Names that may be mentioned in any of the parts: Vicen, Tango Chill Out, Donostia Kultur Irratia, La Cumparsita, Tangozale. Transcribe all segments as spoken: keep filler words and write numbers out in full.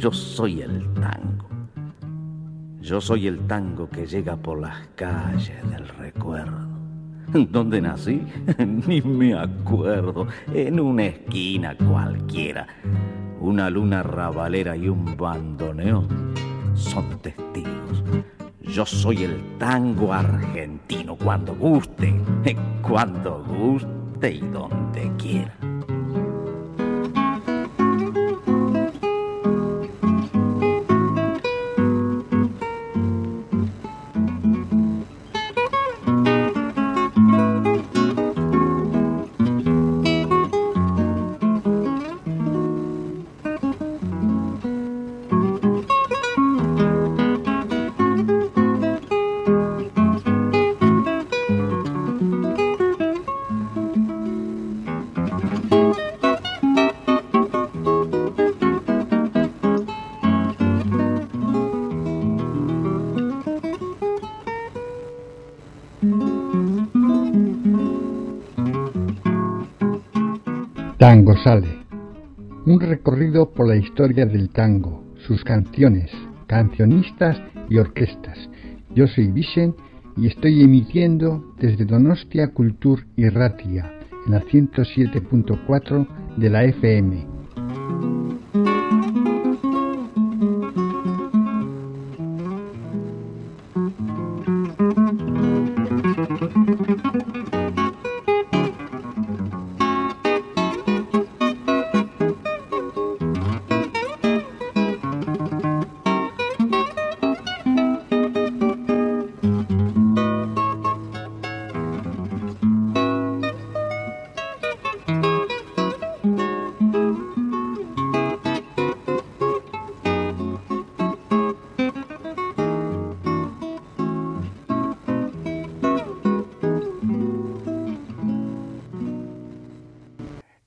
Yo soy el tango. Yo soy el tango que llega por las calles del recuerdo. ¿Dónde nací? Ni me acuerdo. En una esquina cualquiera. Una luna rabalera y un bandoneón son testigos. Yo soy el tango argentino, cuando guste, cuando guste y donde quiera. Tangozale, un recorrido por la historia del tango, sus canciones, cancionistas y orquestas. Yo soy Vicen y estoy emitiendo desde Donostia Kultur Irratia en la ciento siete punto cuatro de la F M.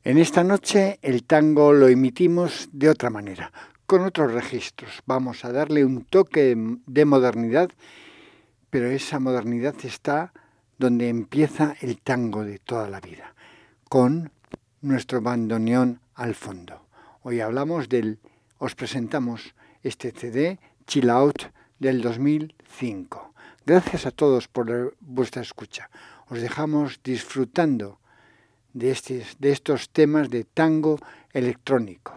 En esta noche el tango lo emitimos de otra manera, con otros registros. Vamos a darle un toque de modernidad, pero esa modernidad está donde empieza el tango de toda la vida, con nuestro bandoneón al fondo. Hoy hablamos del, os presentamos este C D, Chill Out, del dos mil cinco. Gracias a todos por vuestra escucha. Os dejamos disfrutando De, este, de estos temas de tango electrónico.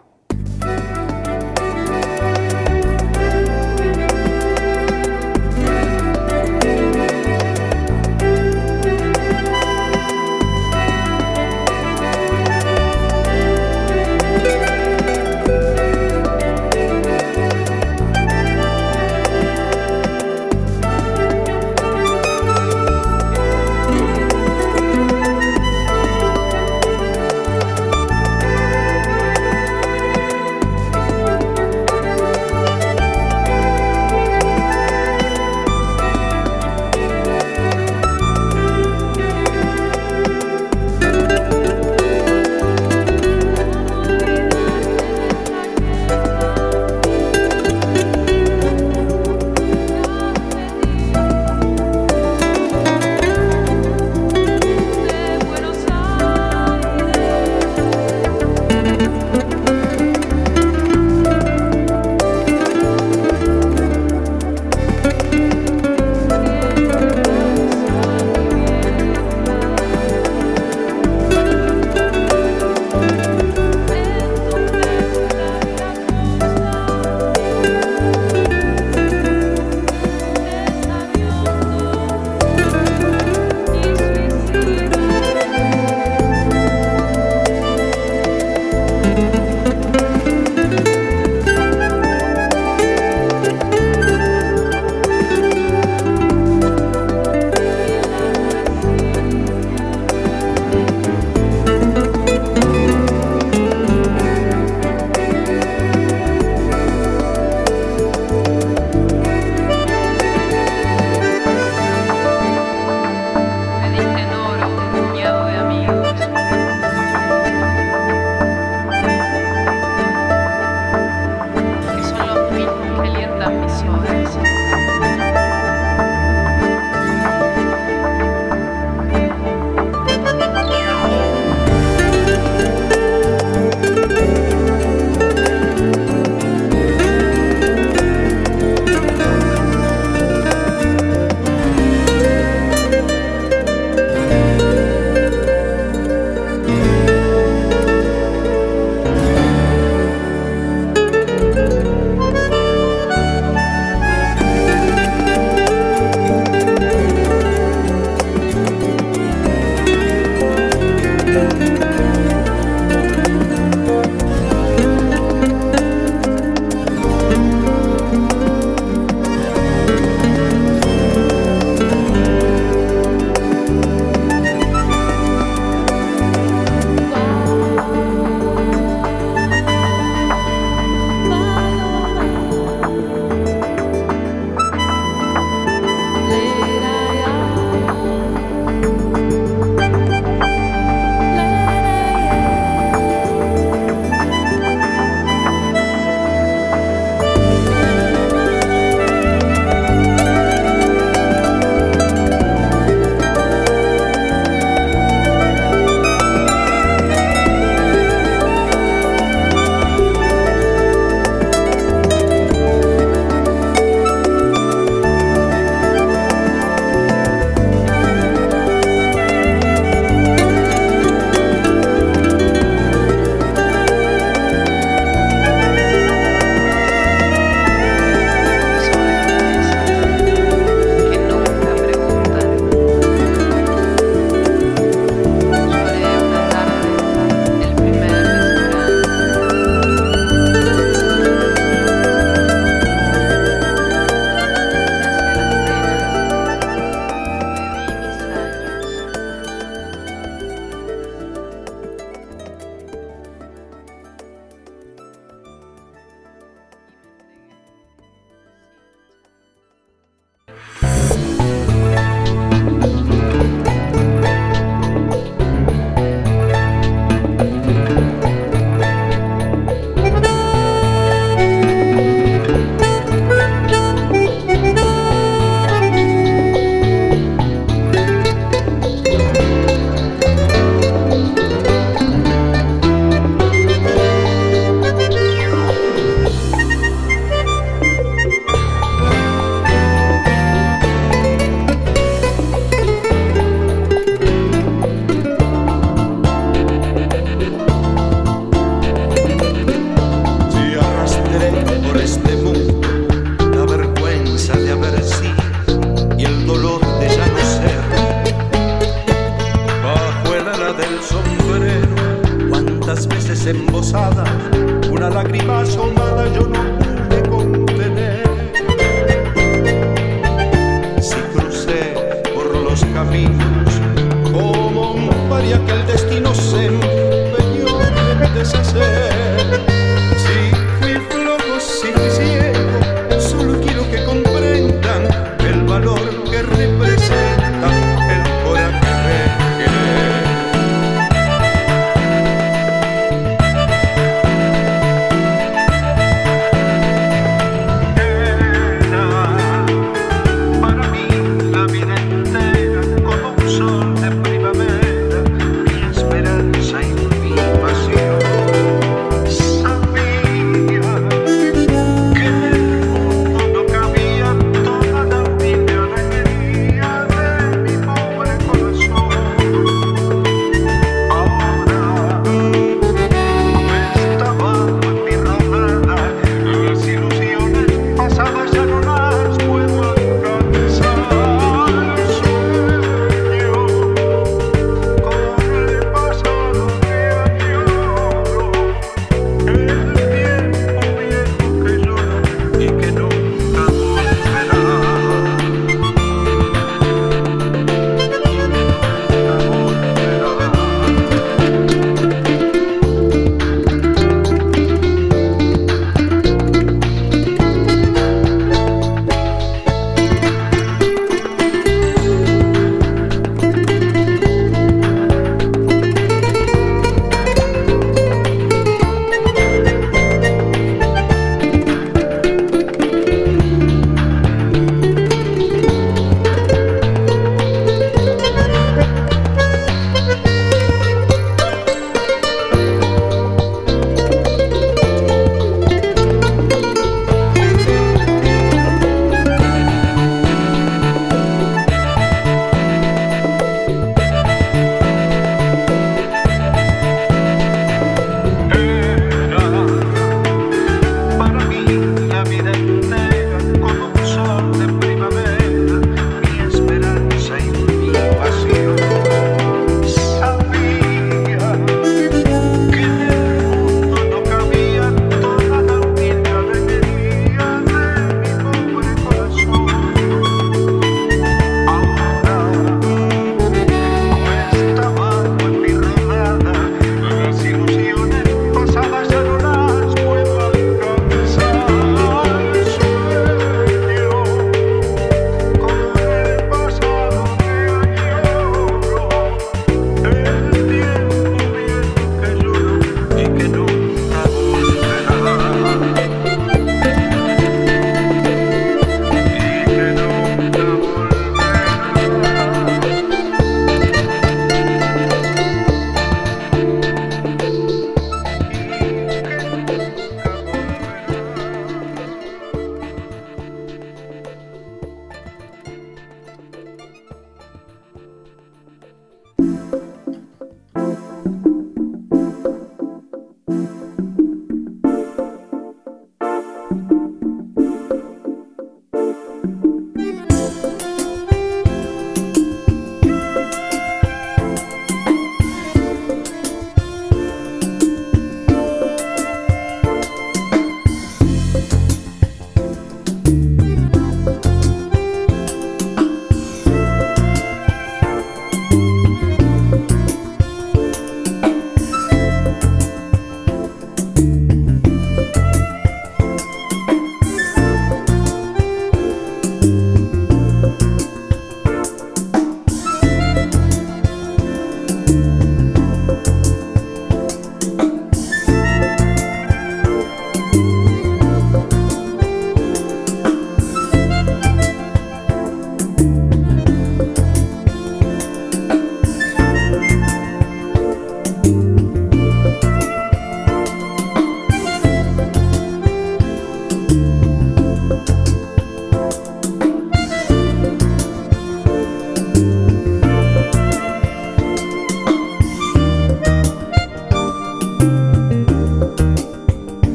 desembosadas, una lágrima asomada yo no pude contener. Si crucé por los caminos como un paria que el destino se empeñó de deshacer. Si fui flojo, si fui ciego, solo quiero que comprendan el valor que representa. Para mí la vida entera como un sol de primavera.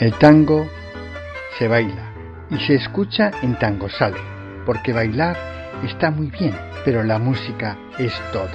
El tango se baila y se escucha en Tangozale, porque bailar está muy bien, pero la música es todo.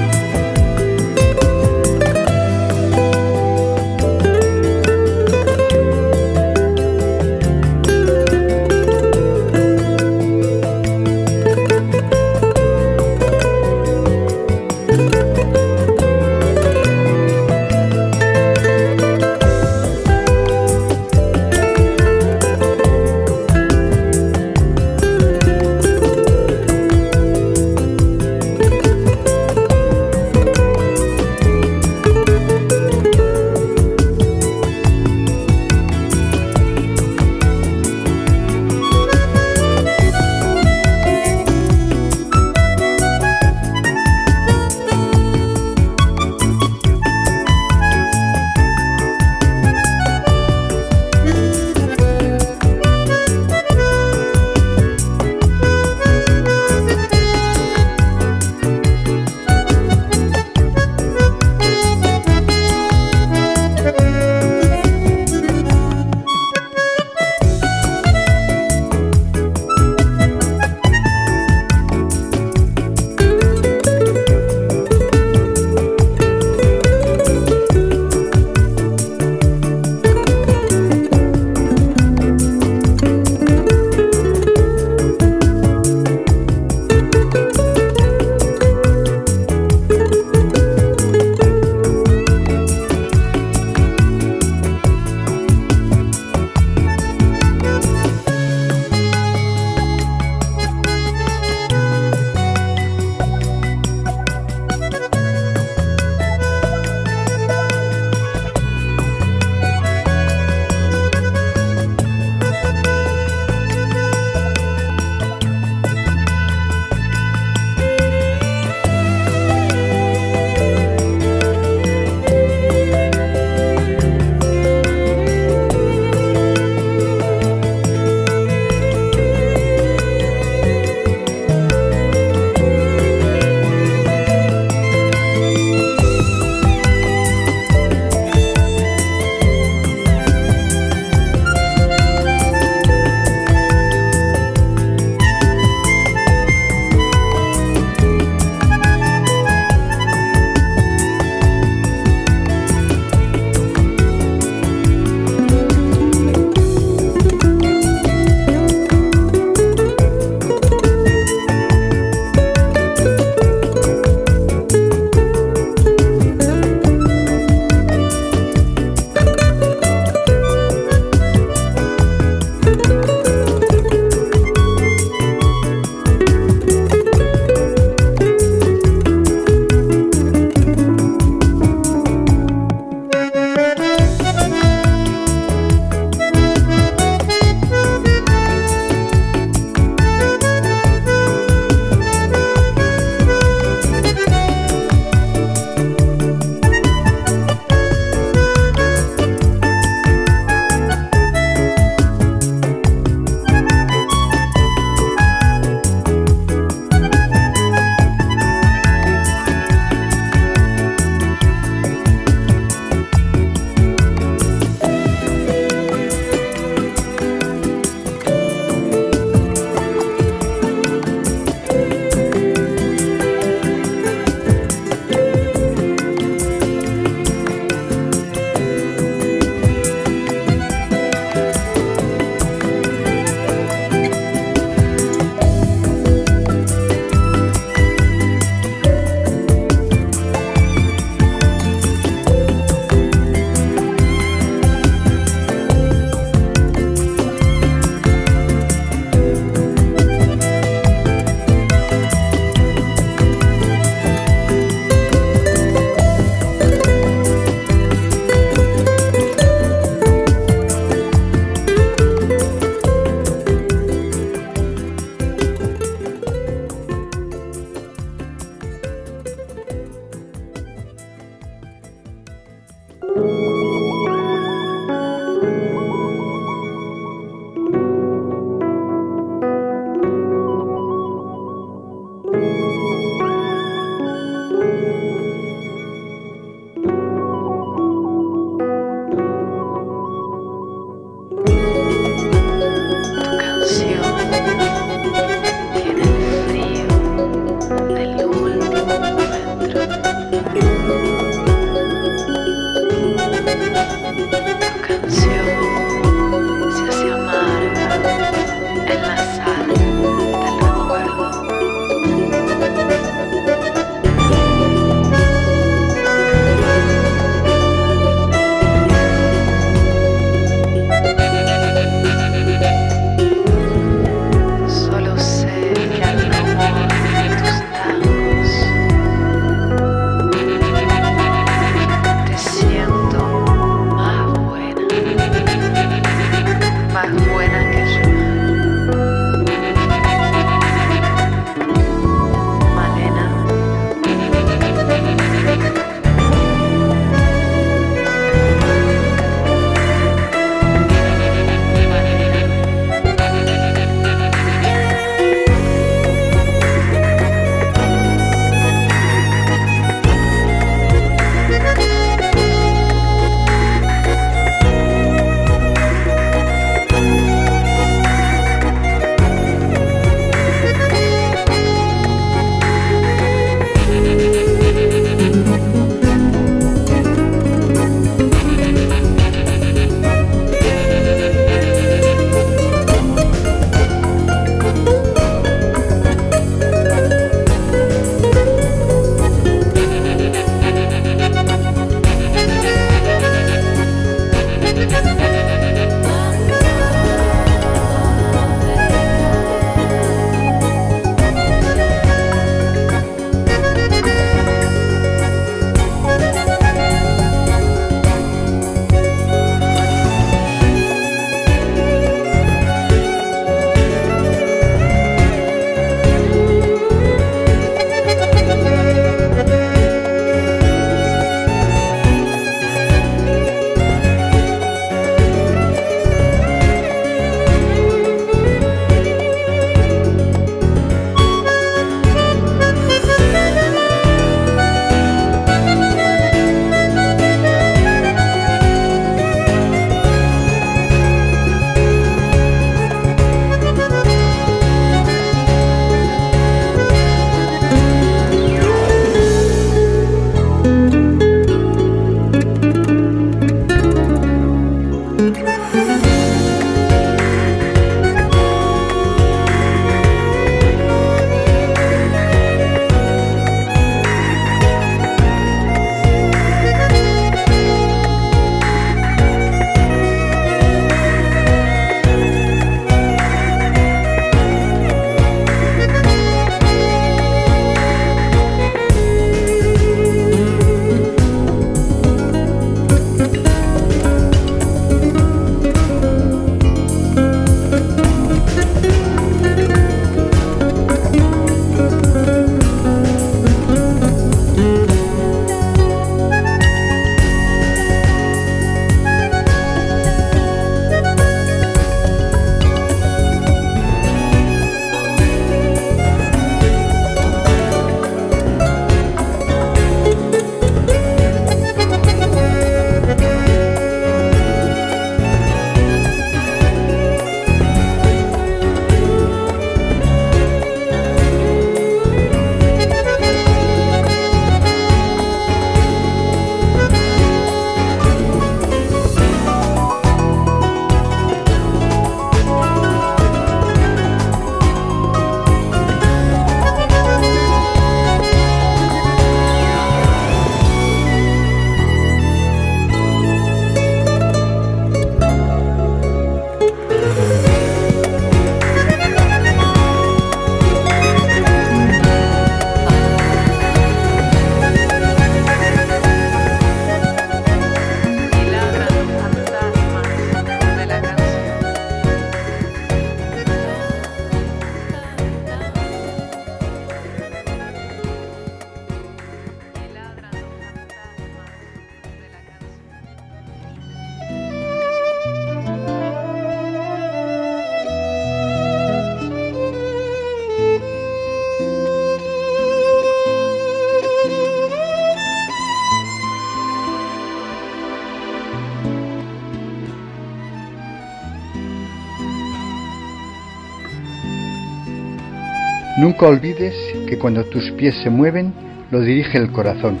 Nunca olvides que cuando tus pies se mueven, lo dirige el corazón,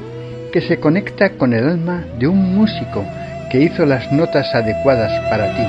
que se conecta con el alma de un músico que hizo las notas adecuadas para ti.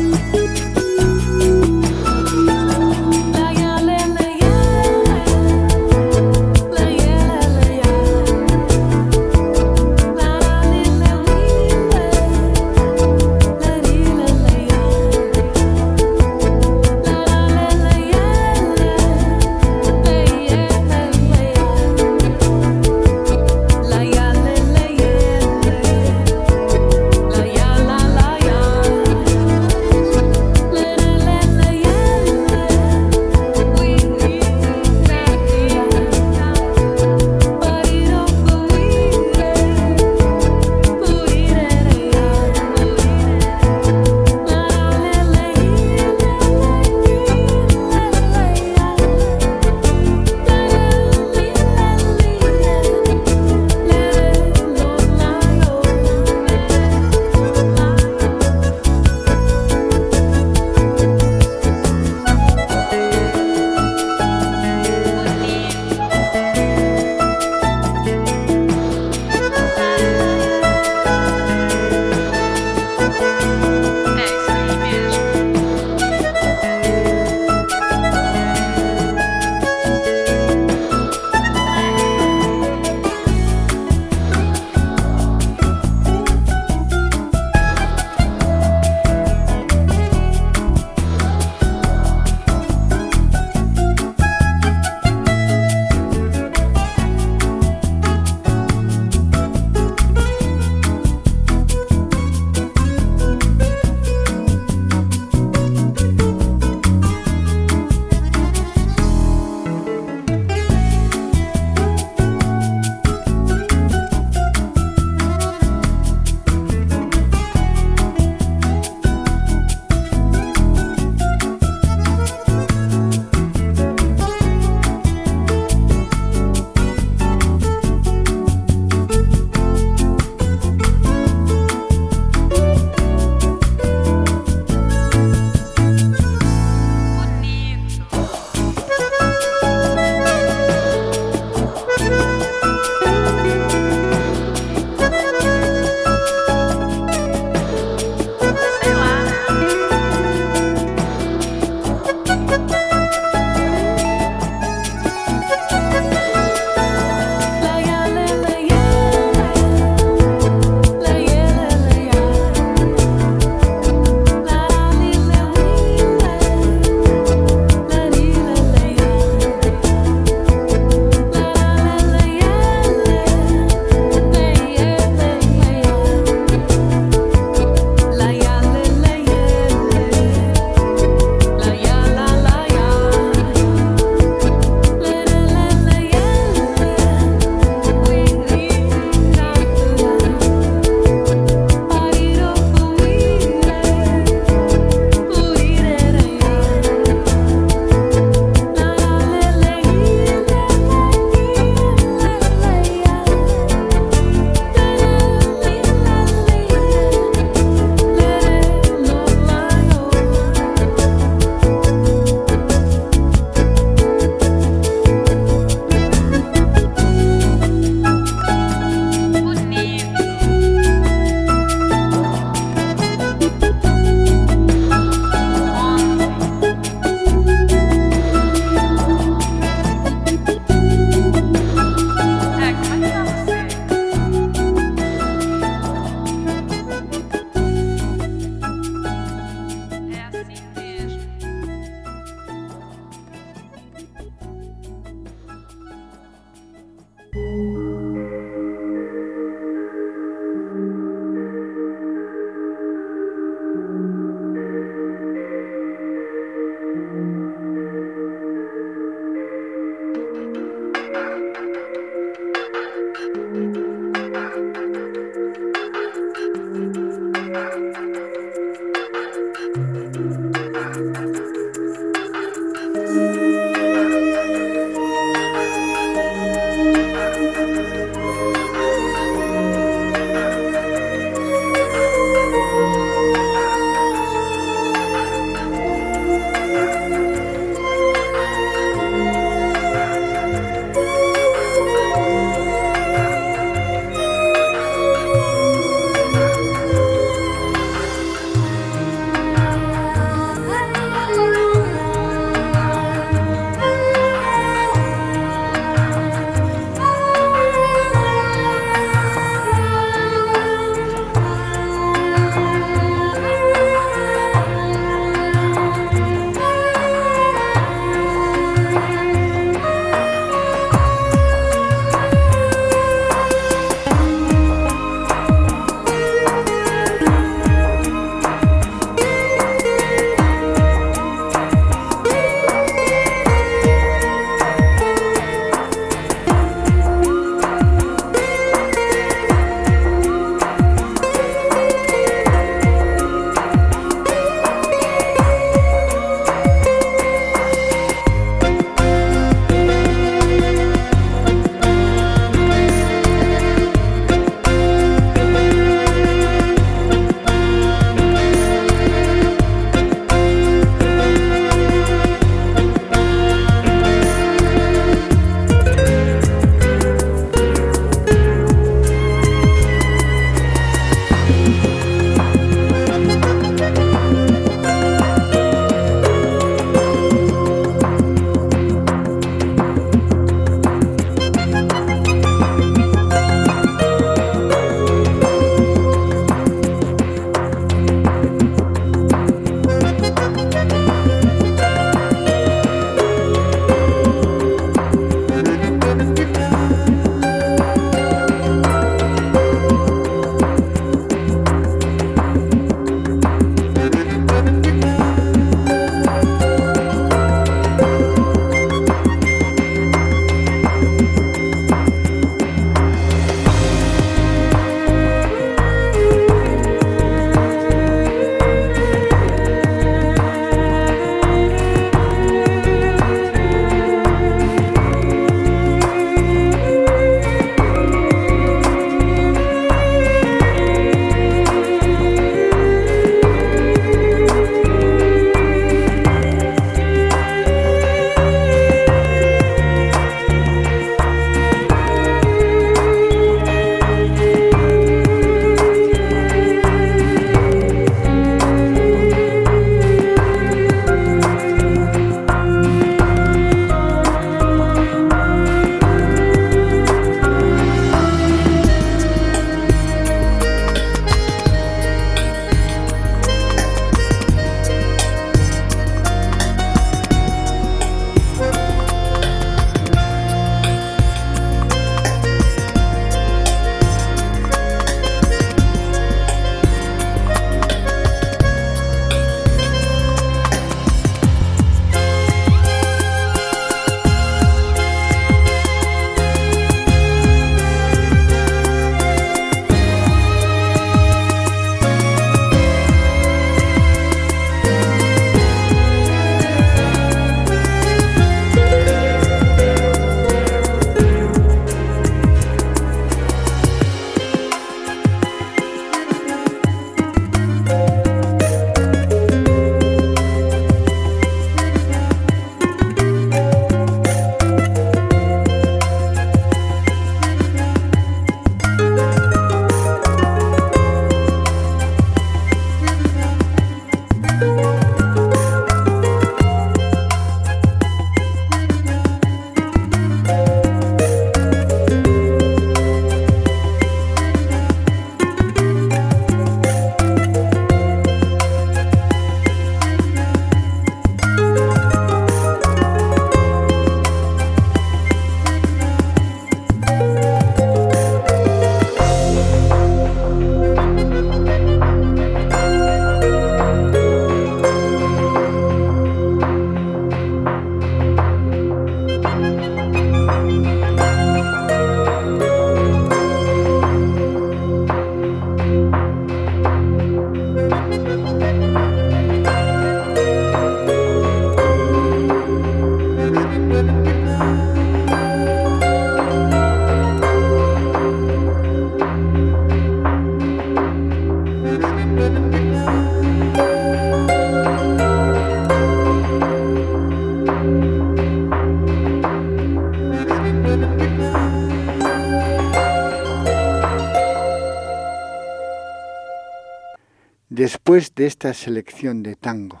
después de esta selección de tango,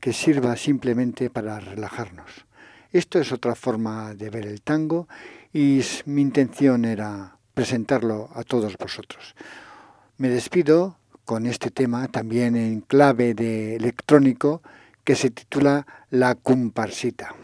que sirva simplemente para relajarnos. Esto es otra forma de ver el tango y mi intención era presentarlo a todos vosotros. Me despido con este tema, también en clave de electrónico, que se titula La Cumparsita.